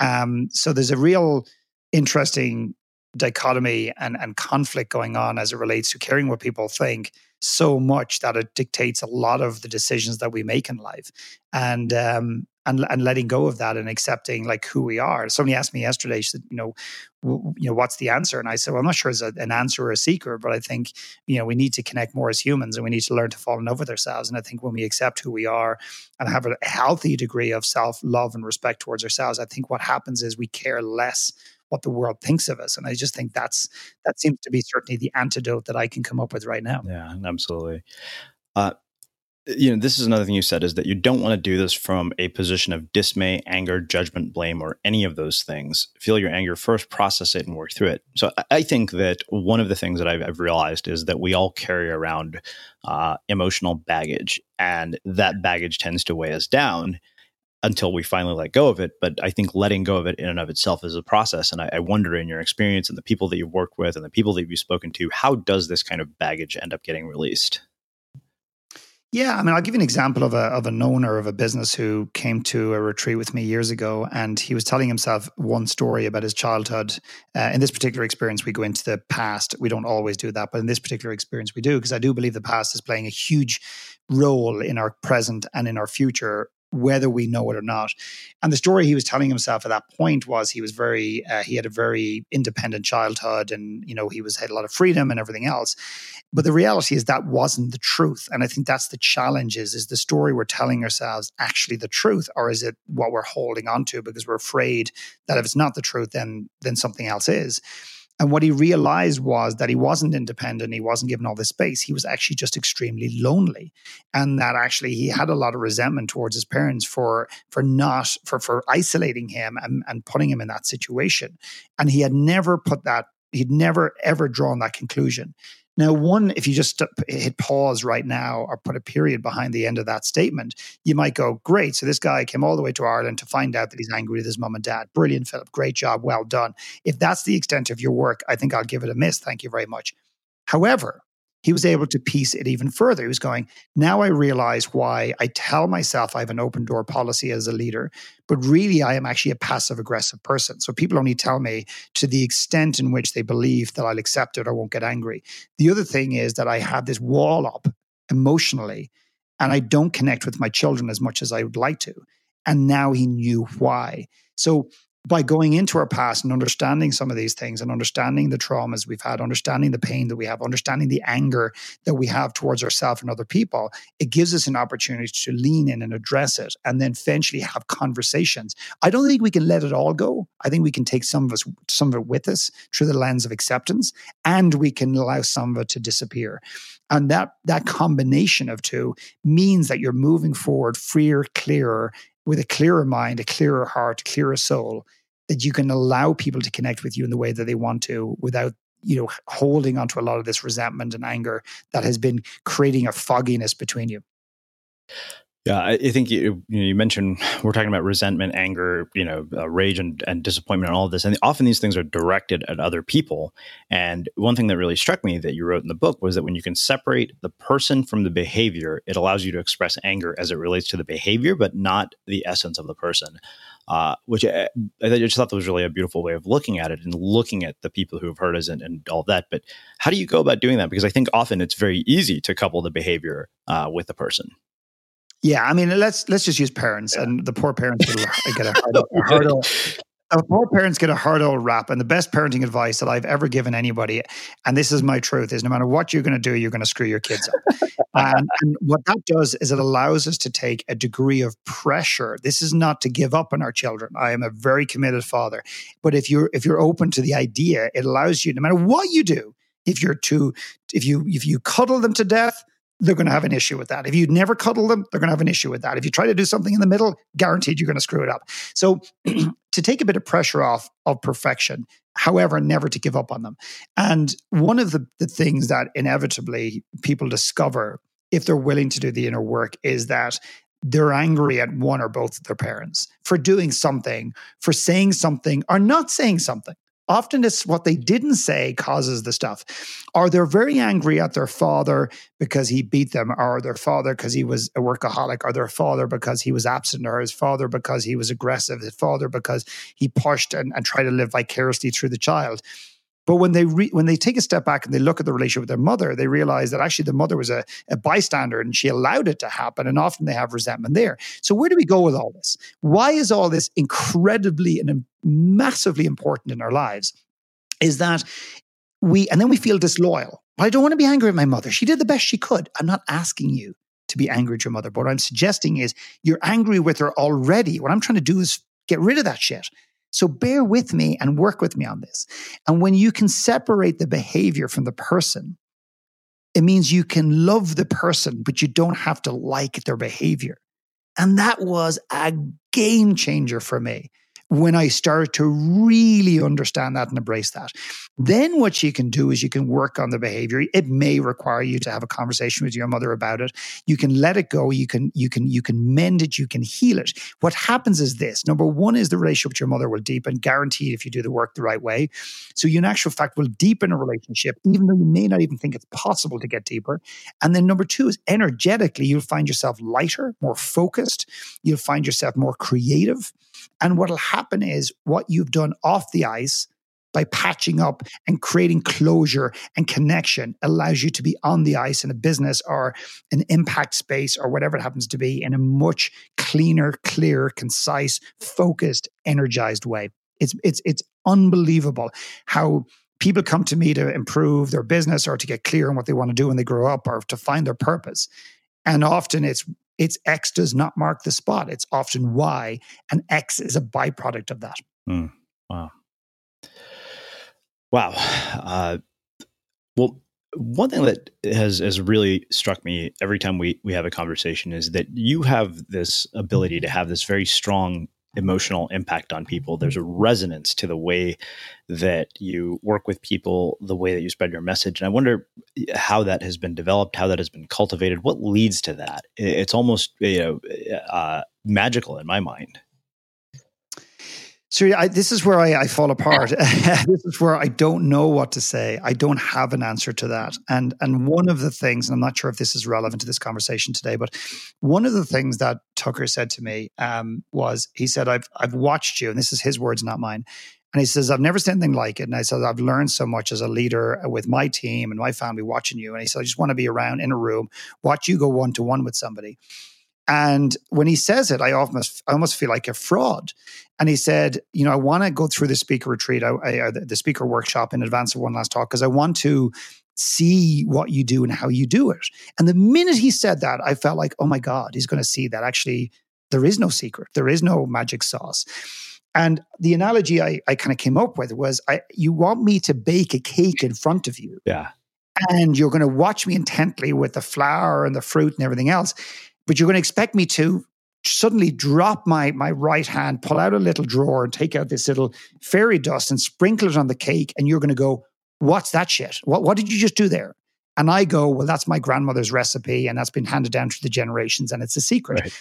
Um, so there's a real interesting dichotomy and, and conflict going on as it relates to caring what people think so much that it dictates a lot of the decisions that we make in life. And, um, And, and letting go of that and accepting like who we are. Somebody asked me yesterday, she said, you know, w- you know, what's the answer? And I said, well, I'm not sure it's a, an answer or a secret, but I think, you know, we need to connect more as humans, and we need to learn to fall in love with ourselves. And I think when we accept who we are and have a healthy degree of self-love and respect towards ourselves, I think what happens is we care less what the world thinks of us. And I just think that's, that seems to be certainly the antidote that I can come up with right now. Yeah, absolutely. Uh, you know, this is another thing you said, is that you don't want to do this from a position of dismay, anger, judgment, blame, or any of those things. Feel your anger first, process it, and work through it. So I think that one of the things that I've, I've realized is that we all carry around uh, emotional baggage, and that baggage tends to weigh us down until we finally let go of it. But I think letting go of it in and of itself is a process. And I, I wonder, in your experience and the people that you've worked with and the people that you've spoken to, how does this kind of baggage end up getting released? Yeah, I mean, I'll give you an example of a of an owner of a business who came to a retreat with me years ago, and he was telling himself one story about his childhood. Uh, in this particular experience, we go into the past. We don't always do that, but in this particular experience, we do, because I do believe the past is playing a huge role in our present and in our future, whether we know it or not. And the story he was telling himself at that point was he was very, uh, he had a very independent childhood, and, you know, he was had a lot of freedom and everything else. But the reality is that wasn't the truth. And I think that's the challenge is, is the story we're telling ourselves actually the truth, or is it what we're holding on to because we're afraid that if it's not the truth, then, then something else is. And what he realized was that he wasn't independent. He wasn't given all this space. He was actually just extremely lonely, and that actually he had a lot of resentment towards his parents for for not for for isolating him and, and putting him in that situation. And he had never put that. He'd never ever drawn that conclusion. Now, one, if you just hit pause right now or put a period behind the end of that statement, you might go, great, so this guy came all the way to Ireland to find out that he's angry with his mum and dad. Brilliant, Philip. Great job. Well done. If that's the extent of your work, I think I'll give it a miss. Thank you very much. However, he was able to piece it even further. He was going, now I realize why I tell myself I have an open door policy as a leader, but really I am actually a passive aggressive person. So people only tell me to the extent in which they believe that I'll accept it or won't get angry. The other thing is that I have this wall up emotionally, and I don't connect with my children as much as I would like to. And now he knew why. So by going into our past and understanding some of these things and understanding the traumas we've had, understanding the pain that we have, understanding the anger that we have towards ourselves and other people, it gives us an opportunity to lean in and address it and then eventually have conversations. I don't think we can let it all go. I think we can take some of us, some of it with us through the lens of acceptance, and we can allow some of it to disappear. And that, that combination of two means that you're moving forward freer, clearer, with a clearer mind, a clearer heart, a clearer soul, that you can allow people to connect with you in the way that they want to without, you know, holding onto a lot of this resentment and anger that has been creating a fogginess between you. Yeah, I think you you mentioned we're talking about resentment, anger, you know, uh, rage and, and disappointment and all of this. And often these things are directed at other people. And one thing that really struck me that you wrote in the book was that when you can separate the person from the behavior, it allows you to express anger as it relates to the behavior, but not the essence of the person, uh, which I, I just thought that was really a beautiful way of looking at it and looking at the people who have hurt us and, and all that. But how do you go about doing that? Because I think often it's very easy to couple the behavior uh, with the person. Yeah, I mean, let's let's just use parents, yeah. And the poor parents get a hard, a hard old, the poor parents get a hard old rap. And the best parenting advice that I've ever given anybody, and this is my truth, is no matter what you're going to do, you're going to screw your kids up. And, and what that does is it allows us to take a degree of pressure. This is not to give up on our children. I am a very committed father, but if you're if you're open to the idea, it allows you, no matter what you do, if you're too, if you if you cuddle them to death, they're going to have an issue with that. If you never cuddle them, they're going to have an issue with that. If you try to do something in the middle, guaranteed you're going to screw it up. So to take a bit of pressure off of perfection, however, never to give up on them. And one of the, the things that inevitably people discover, if they're willing to do the inner work, is that they're angry at one or both of their parents for doing something, for saying something, or not saying something. Often it's what they didn't say causes the stuff. Or they're very angry at their father because he beat them, or their father because he was a workaholic, or their father because he was absent, or his father because he was aggressive, his father because he pushed and, and tried to live vicariously through the child. But when they re- when they take a step back and they look at the relationship with their mother, they realize that actually the mother was a, a bystander and she allowed it to happen, and often they have resentment there. So where do we go with all this? Why is all this incredibly and massively important in our lives? Is that we, and then we feel disloyal. I don't want to be angry at my mother. She did the best she could. I'm not asking you to be angry at your mother, but what I'm suggesting is you're angry with her already. What I'm trying to do is get rid of that shit. So bear with me and work with me on this. And when you can separate the behavior from the person, It means you can love the person, but you don't have to like their behavior. And that was a game changer for me when I started to really understand that and embrace that. Then what you can do is you can work on the behavior. It may require you to have a conversation with your mother about it. You can let it go. You can, you can, you can mend it. You can heal it. What happens is this. Number one is the relationship with your mother will deepen, guaranteed, if you do the work the right way. So you, in actual fact, will deepen a relationship, even though you may not even think it's possible to get deeper. And then number two is energetically, you'll find yourself lighter, more focused. You'll find yourself more creative. And what will happen is what you've done off the ice by patching up and creating closure and connection allows you to be on the ice in a business or an impact space or whatever it happens to be in a much cleaner, clearer, concise, focused, energized way. It's it's it's unbelievable how people come to me to improve their business or to get clear on what they want to do when they grow up or to find their purpose. And often it's it's X does not mark the spot. It's often Y, and X is a byproduct of that. Mm, wow. Wow. Uh, well, one thing that has, has really struck me every time we, we have a conversation is that you have this ability to have this very strong emotional impact on people. There's a resonance to the way that you work with people, the way that you spread your message. And I wonder how that has been developed, how that has been cultivated, what leads to that. It's almost, you know, uh, magical in my mind. So I, this is where I, I fall apart. This is where I don't know what to say. I don't have an answer to that. And and one of the things, and I'm not sure if this is relevant to this conversation today, but one of the things that Tucker said to me um, was, he said, I've I've watched you, and this is his words, not mine. And he says, I've never seen anything like it. And I said, I've learned so much as a leader with my team and my family watching you. And he said, I just want to be around in a room, watch you go one-to-one with somebody. And when he says it, I almost, I almost feel like a fraud. And he said, you know, I want to go through the speaker retreat, I, I, the speaker workshop in advance of One Last Talk, because I want to see what you do and how you do it. And the minute he said that, I felt like, oh my God, he's going to see that actually there is no secret. There is no magic sauce. And the analogy I, I kind of came up with was, I, you want me to bake a cake in front of you. Yeah. And you're going to watch me intently with the flour and the fruit and everything else. But you're going to expect me to suddenly drop my my right hand, pull out a little drawer and take out this little fairy dust and sprinkle it on the cake. And you're going to go, what's that shit? What, what did you just do there? And I go, well, that's my grandmother's recipe and that's been handed down through the generations and it's a secret. Right.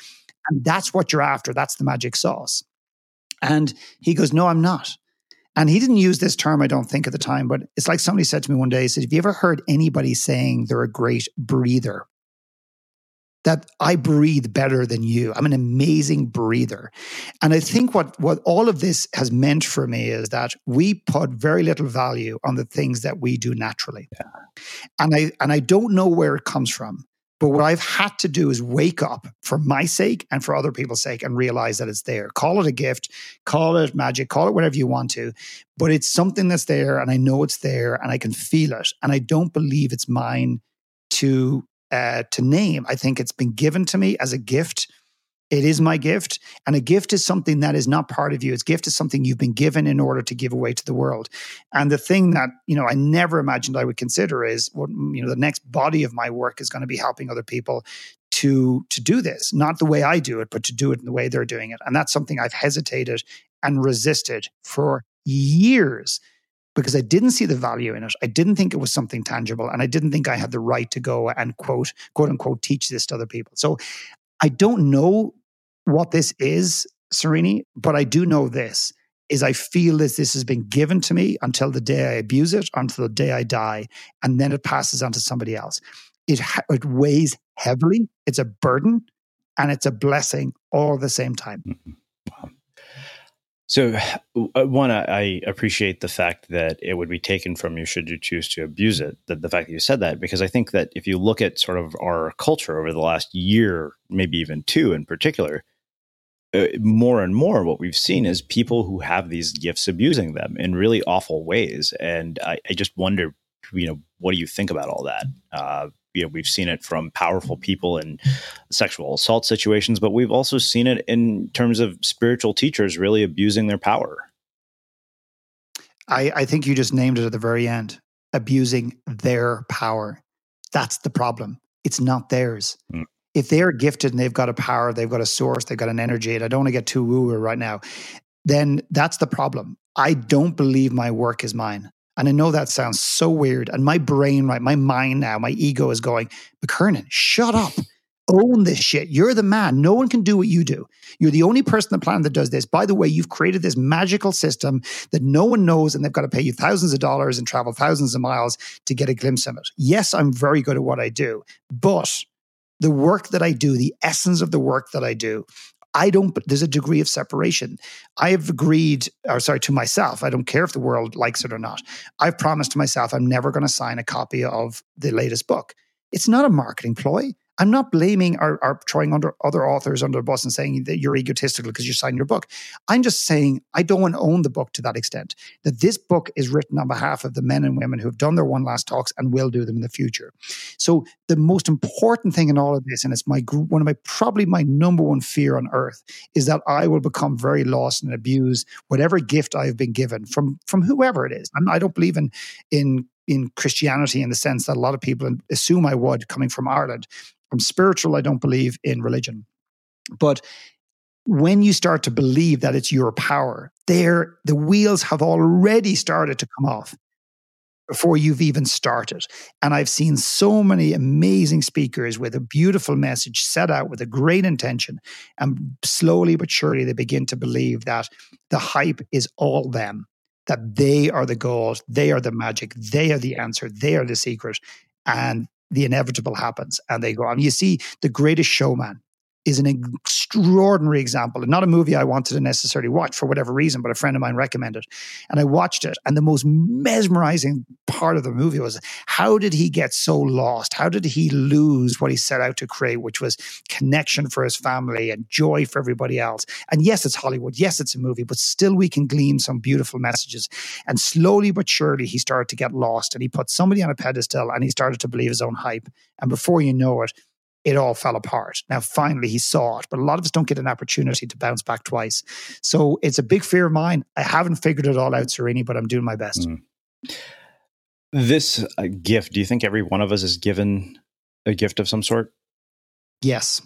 And that's what you're after. That's the magic sauce. And he goes, no, I'm not. And he didn't use this term, I don't think, at the time, but it's like somebody said to me one day, he said, have you ever heard anybody saying they're a great breather? That I breathe better than you. I'm an amazing breather. And I think what, what all of this has meant for me is that we put very little value on the things that we do naturally. Yeah. And I and I don't know where it comes from, but what I've had to do is wake up for my sake and for other people's sake and realize that it's there. Call it a gift, call it magic, call it whatever you want to, but it's something that's there and I know it's there and I can feel it. And I don't believe it's mine to... Uh, to name. I think it's been given to me as a gift. It is my gift. And a gift is something that is not part of you. It's gift is something you've been given in order to give away to the world. And the thing that, you know, I never imagined I would consider is, well, you know, the next body of my work is going to be helping other people to, to do this, not the way I do it, but to do it in the way they're doing it. And that's something I've hesitated and resisted for years because I didn't see the value in it. I didn't think it was something tangible. And I didn't think I had the right to go and quote, quote unquote, teach this to other people. So I don't know what this is, Srini, but I do know this, is I feel that this has been given to me until the day I abuse it, until the day I die, and then it passes on to somebody else. It, it weighs heavily. It's a burden and it's a blessing all at the same time. Mm-hmm. Wow. So one, I appreciate the fact that it would be taken from you should you choose to abuse it, the, the fact that you said that, because I think that if you look at sort of our culture over the last year, maybe even two in particular, uh, more and more what we've seen is people who have these gifts abusing them in really awful ways. And I, I just wonder, you know, what do you think about all that? Uh, you know, we've seen it from powerful people in sexual assault situations, but we've also seen it in terms of spiritual teachers really abusing their power. I, I think you just named it at the very end, abusing their power. That's the problem. It's not theirs. Mm. If they're gifted and they've got a power, they've got a source, they've got an energy, and I don't want to get too woo-woo right now, then that's the problem. I don't believe my work is mine. And I know that sounds so weird. And my brain, right, my mind now, my ego is going, McKernan, shut up. Own this shit. You're the man. No one can do what you do. You're the only person on the planet that does this. By the way, you've created this magical system that no one knows, and they've got to pay you thousands of dollars and travel thousands of miles to get a glimpse of it. Yes, I'm very good at what I do, but the work that I do, the essence of the work that I do, I don't, there's a degree of separation. I have agreed, or sorry, to myself, I don't care if the world likes it or not. I've promised to myself, I'm never going to sign a copy of the latest book. It's not a marketing ploy. I'm not blaming or, or throwing under other authors under the bus and saying that you're egotistical because you signed your book. I'm just saying I don't want to own the book to that extent. That this book is written on behalf of the men and women who have done their One Last Talks and will do them in the future. So the most important thing in all of this, and it's my one of my probably my number one fear on earth, is that I will become very lost and abuse whatever gift I've been given from from whoever it is. I'm, I don't believe in in in Christianity in the sense that a lot of people assume I would, coming from Ireland. I'm spiritual, I don't believe in religion. But when you start to believe that it's your power, there the wheels have already started to come off before you've even started. And I've seen so many amazing speakers with a beautiful message set out with a great intention. And slowly but surely, they begin to believe that the hype is all them, that they are the gold, they are the magic, they are the answer, they are the secret. And the inevitable happens and they go on. You see, The Greatest Showman is an extraordinary example, and not a movie I wanted to necessarily watch for whatever reason, but a friend of mine recommended. And I watched it. And the most mesmerizing part of the movie was, how did he get so lost? How did he lose what he set out to create, which was connection for his family and joy for everybody else? And yes, it's Hollywood. Yes, it's a movie, but still we can glean some beautiful messages. And slowly but surely, he started to get lost, and he put somebody on a pedestal, and he started to believe his own hype. And before you know it, it all fell apart. Now, finally, he saw it, but a lot of us don't get an opportunity to bounce back twice. So it's a big fear of mine. I haven't figured it all out, Srini, but I'm doing my best. Mm. This uh, gift, do you think every one of us is given a gift of some sort? Yes.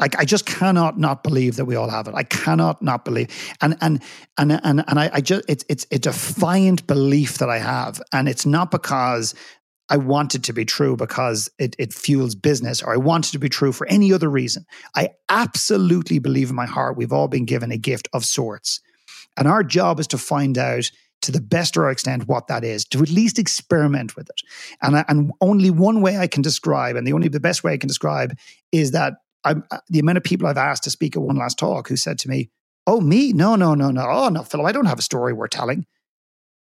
I, I just cannot not believe that we all have it. I cannot not believe, and and and and and I, I just it's it's a defiant belief that I have, and it's not because I want it to be true because it, it fuels business, or I want it to be true for any other reason. I absolutely believe in my heart we've all been given a gift of sorts. And our job is to find out, to the best of our extent, what that is, to at least experiment with it. And, I, and only one way I can describe, and the only the best way I can describe, is that I'm, the amount of people I've asked to speak at One Last Talk who said to me, oh, me? No, no, no, no. Oh, no, Philip, I don't have a story worth telling.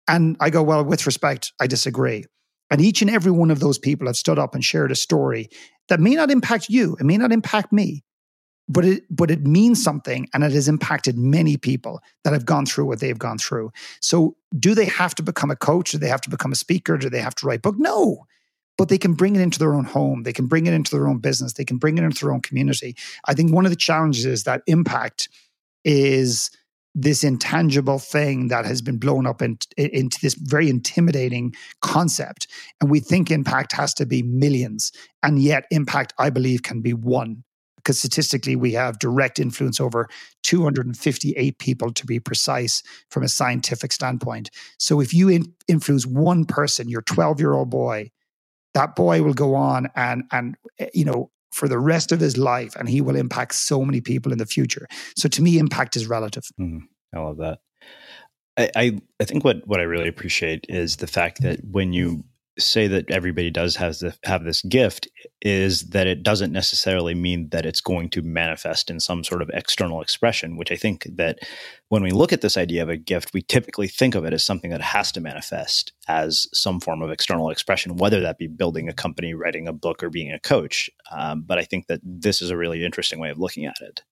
And I go, well, with respect, I disagree. And each and every one of those people have stood up and shared a story that may not impact you, it may not impact me, but it but it means something, and it has impacted many people that have gone through what they've gone through. So do they have to become a coach? Do they have to become a speaker? Do they have to write a book? No, but they can bring it into their own home. They can bring it into their own business. They can bring it into their own community. I think one of the challenges is that impact is this intangible thing that has been blown up in, into this very intimidating concept. And we think impact has to be millions. And yet impact, I believe, can be one. Because statistically, we have direct influence over two hundred fifty-eight people, to be precise, from a scientific standpoint. So if you in, influence one person, your twelve-year-old boy, that boy will go on and, and you know, for the rest of his life, and he will impact so many people in the future. So to me, impact is relative. Mm, I love that. I, I I think what what I really appreciate is the fact that when you say that everybody does has the, have this gift, is that it doesn't necessarily mean that it's going to manifest in some sort of external expression, which I think that when we look at this idea of a gift, we typically think of it as something that has to manifest as some form of external expression, whether that be building a company, writing a book, or being a coach. Um, but I think that this is a really interesting way of looking at it.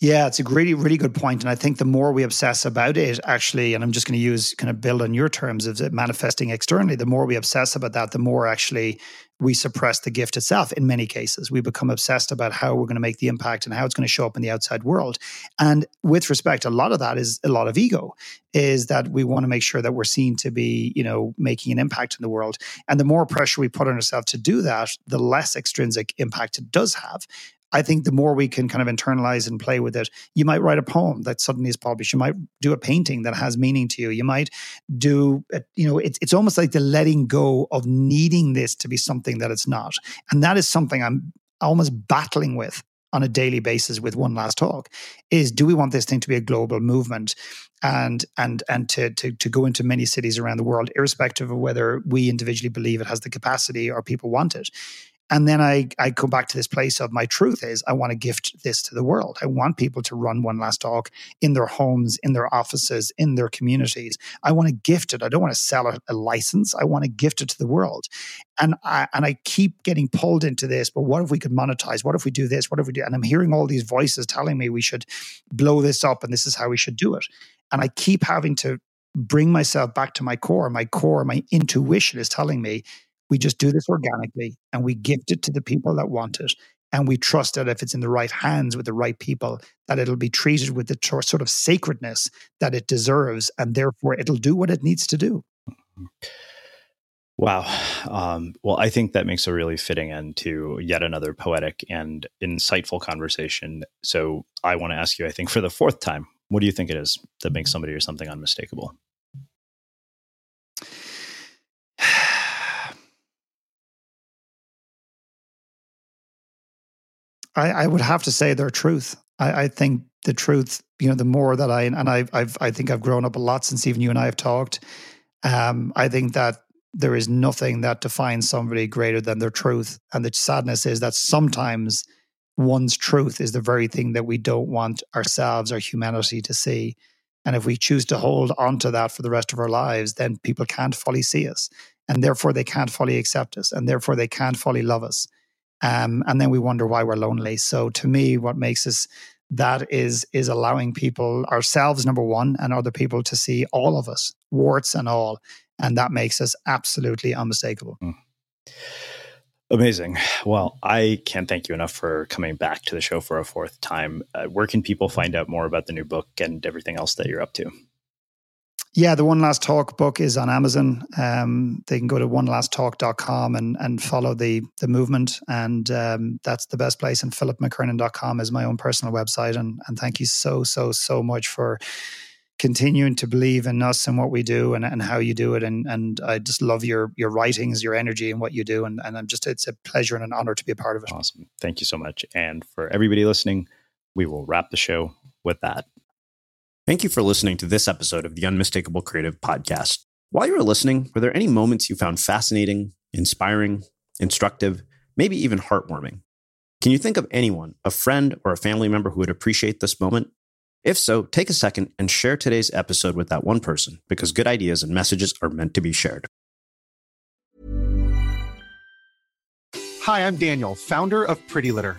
Yeah, it's a really, really good point. And I think the more we obsess about it, actually, and I'm just going to use kind of build on your terms of it manifesting externally, the more we obsess about that, the more actually we suppress the gift itself. In many cases, we become obsessed about how we're going to make the impact and how it's going to show up in the outside world. And with respect, a lot of that is a lot of ego, is that we want to make sure that we're seen to be, you know, making an impact in the world. And the more pressure we put on ourselves to do that, the less extrinsic impact it does have. I think the more we can kind of internalize and play with it, you might write a poem that suddenly is published. You might do a painting that has meaning to you. You might do, a, you know, it's, it's almost like the letting go of needing this to be something that it's not. And that is something I'm almost battling with on a daily basis with One Last Talk, is do we want this thing to be a global movement and and and to to to go into many cities around the world, irrespective of whether we individually believe it has the capacity or people want it? And then I, I come back to this place of my truth is I want to gift this to the world. I want people to run One Last Talk in their homes, in their offices, in their communities. I want to gift it. I don't want to sell a, a license. I want to gift it to the world. And I, and I keep getting pulled into this, but what if we could monetize? What if we do this? What if we do? And I'm hearing all these voices telling me we should blow this up and this is how we should do it. And I keep having to bring myself back to my core. My core, my intuition is telling me, we just do this organically and we gift it to the people that want it. And we trust that if it's in the right hands with the right people, that it'll be treated with the t- sort of sacredness that it deserves. And therefore, it'll do what it needs to do. Wow. Um, well, I think that makes a really fitting end to yet another poetic and insightful conversation. So I want to ask you, I think for the fourth time, what do you think it is that makes somebody or something unmistakable? I, I would have to say their truth. I, I think the truth, you know, the more that I, and I've, I've, I think I've grown up a lot since even you and I have talked. Um, I think that there is nothing that defines somebody greater than their truth. And the sadness is that sometimes one's truth is the very thing that we don't want ourselves or humanity to see. And if we choose to hold onto that for the rest of our lives, then people can't fully see us. And therefore they can't fully accept us. And therefore they can't fully love us. Um, and then we wonder why we're lonely. So to me, what makes us that is is allowing people, ourselves, number one, and other people to see all of us, warts and all. And that makes us absolutely unmistakable. Mm. Amazing. Well, I can't thank you enough for coming back to the show for a fourth time. Uh, where can people find out more about the new book and everything else that you're up to? Yeah, the One Last Talk book is on Amazon. Um, they can go to one last talk dot com and, and follow the the movement. And um, that's the best place. And philip mckernan dot com is my own personal website. And, and thank you so, so, so much for continuing to believe in us and what we do and, and how you do it. And and I just love your your writings, your energy and what you do. And, and I'm just, it's a pleasure and an honor to be a part of it. Awesome. Thank you so much. And for everybody listening, we will wrap the show with that. Thank you for listening to this episode of the Unmistakable Creative Podcast. While you were listening, were there any moments you found fascinating, inspiring, instructive, maybe even heartwarming? Can you think of anyone, a friend or a family member who would appreciate this moment? If so, take a second and share today's episode with that one person, because good ideas and messages are meant to be shared. Hi, I'm Daniel, founder of Pretty Litter.